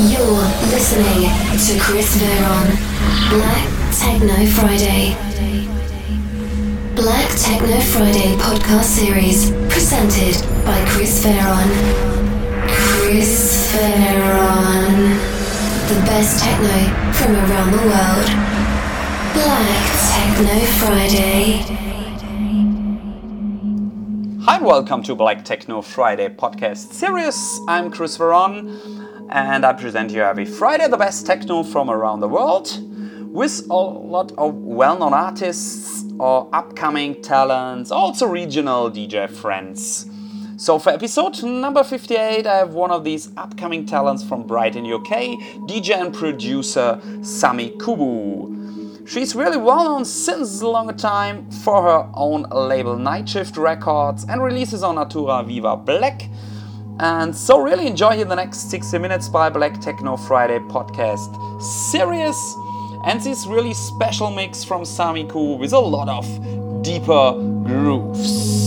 You're listening to Chris Veron. Black Techno Friday. Black Techno Friday podcast series presented by Chris Veron. Chris Veron. The best techno from around the world. Black Techno Friday. Hi and welcome to Black Techno Friday podcast series. I'm Chris Veron and I present you every Friday the best techno from around the world with a lot of well-known artists or upcoming talents, also regional DJ friends. So for episode number 58 I have one of these upcoming talents from Brighton, UK, DJ and producer Sammy Kubu. She's really well known since a long time for her own label Nightshift Records and releases on Natura Viva Black. And so really enjoy the next 60 minutes by Black Techno Friday podcast series and this really special mix from Samiku with a lot of deeper grooves.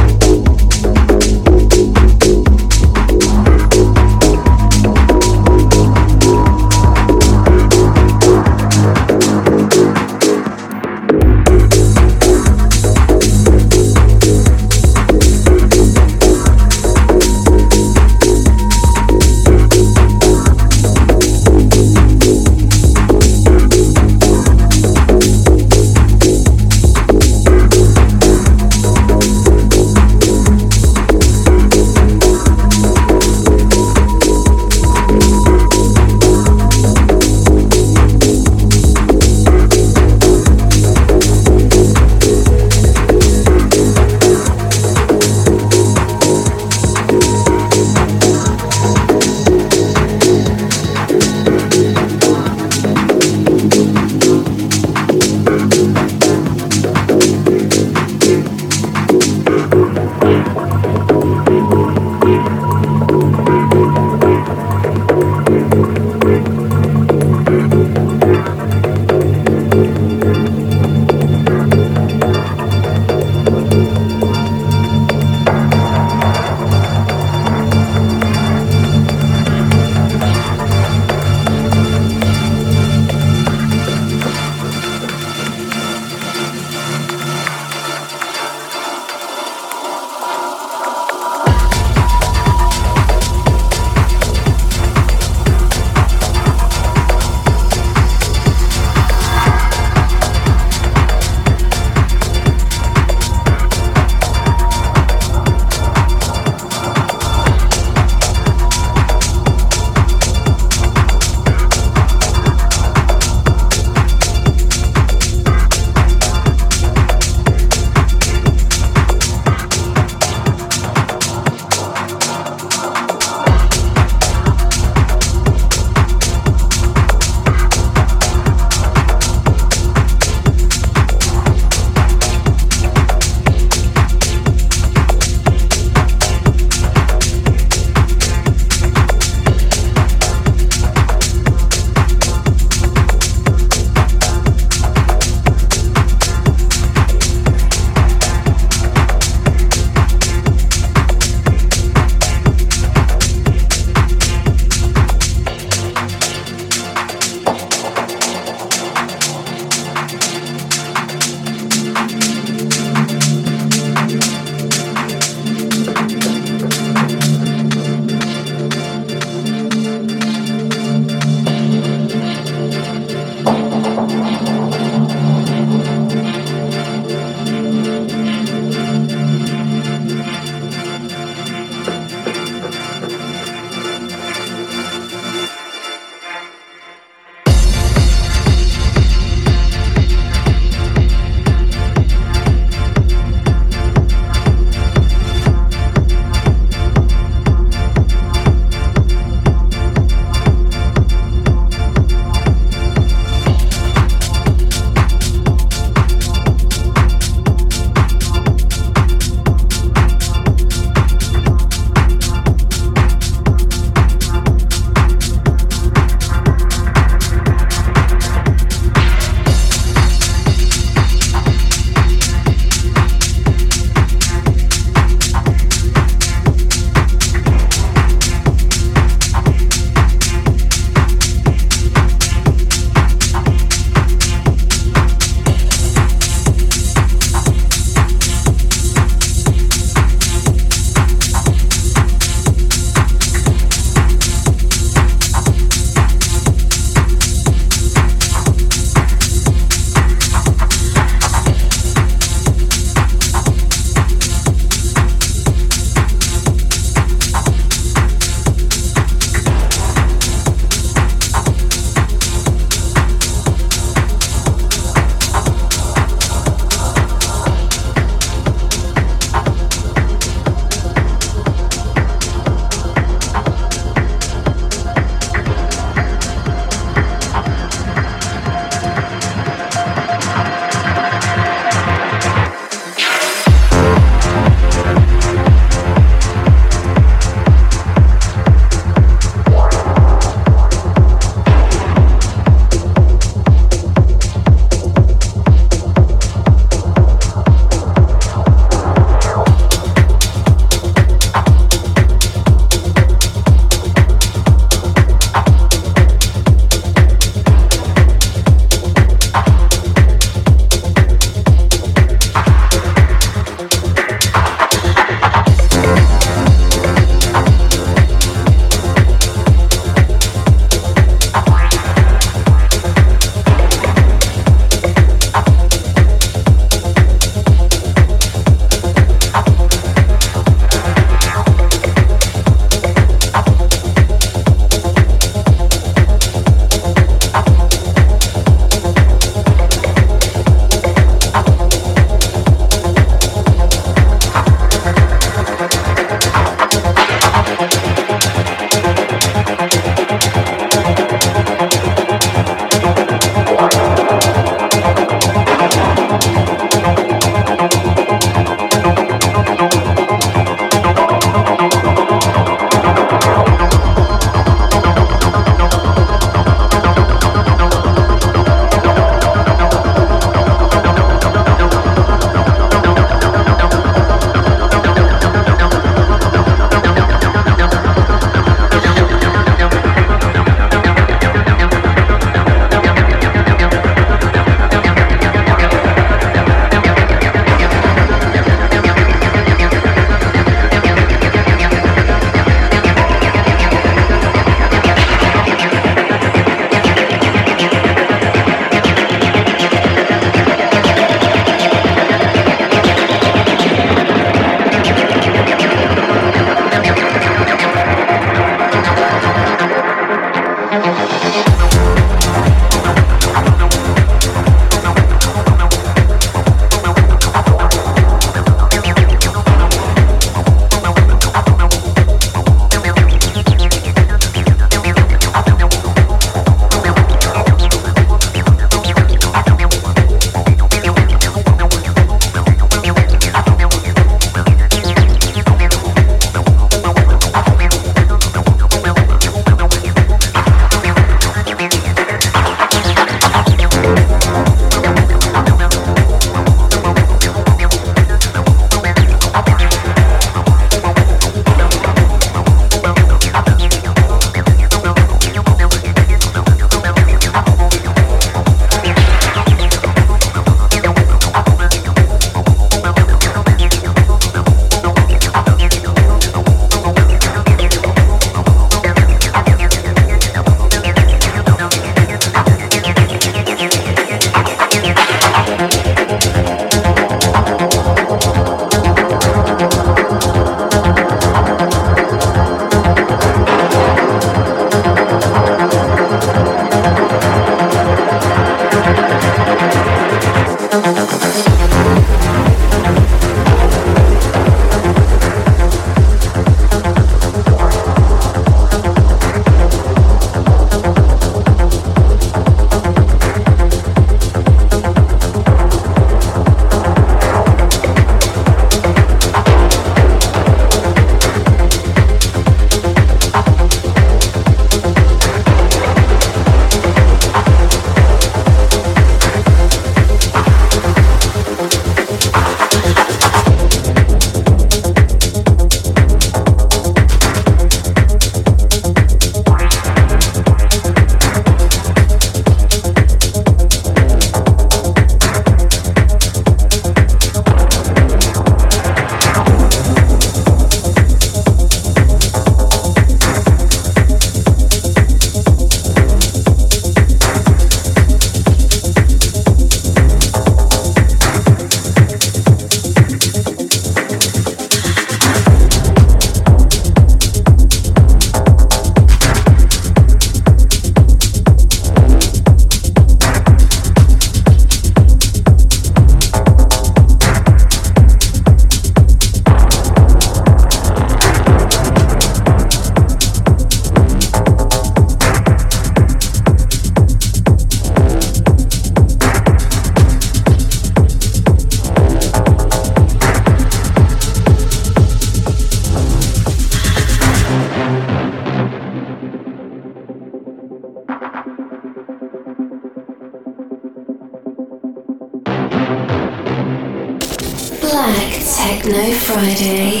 Techno Friday.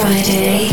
Friday.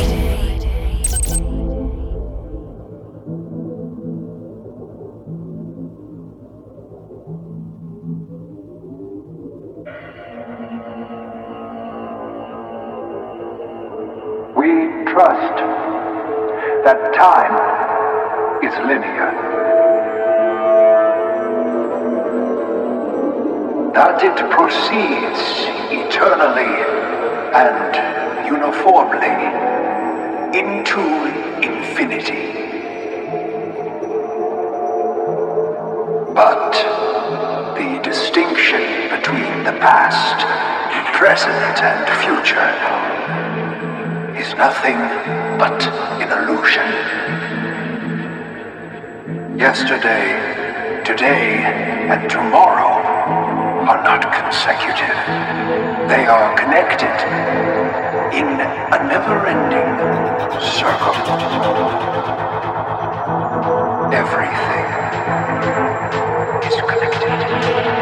Yesterday, today, and tomorrow are not consecutive. They are connected in a never-ending circle. Everything is connected.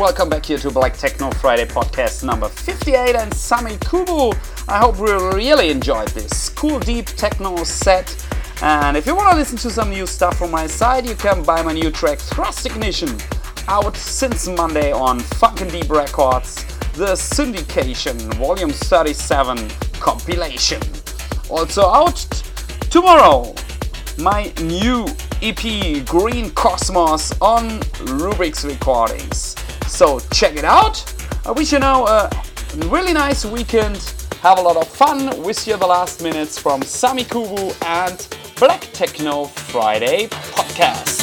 welcome back here to Black Techno Friday podcast number 58 and Sammy Kubu. I hope we really enjoyed this cool deep techno set. And if you want to listen to some new stuff from my side, you can buy my new track Thrust Ignition, out since Monday on Funkin' Deep Records, the Syndication Volume 37 compilation. Also out tomorrow, my new EP Green Cosmos on Rubrix Recordings. So check it out. I wish you now a really nice weekend. Have a lot of fun. Wish you the last minutes from Sammy Kubu and Black Techno Friday podcast.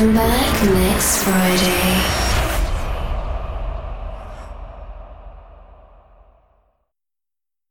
Come back next Friday.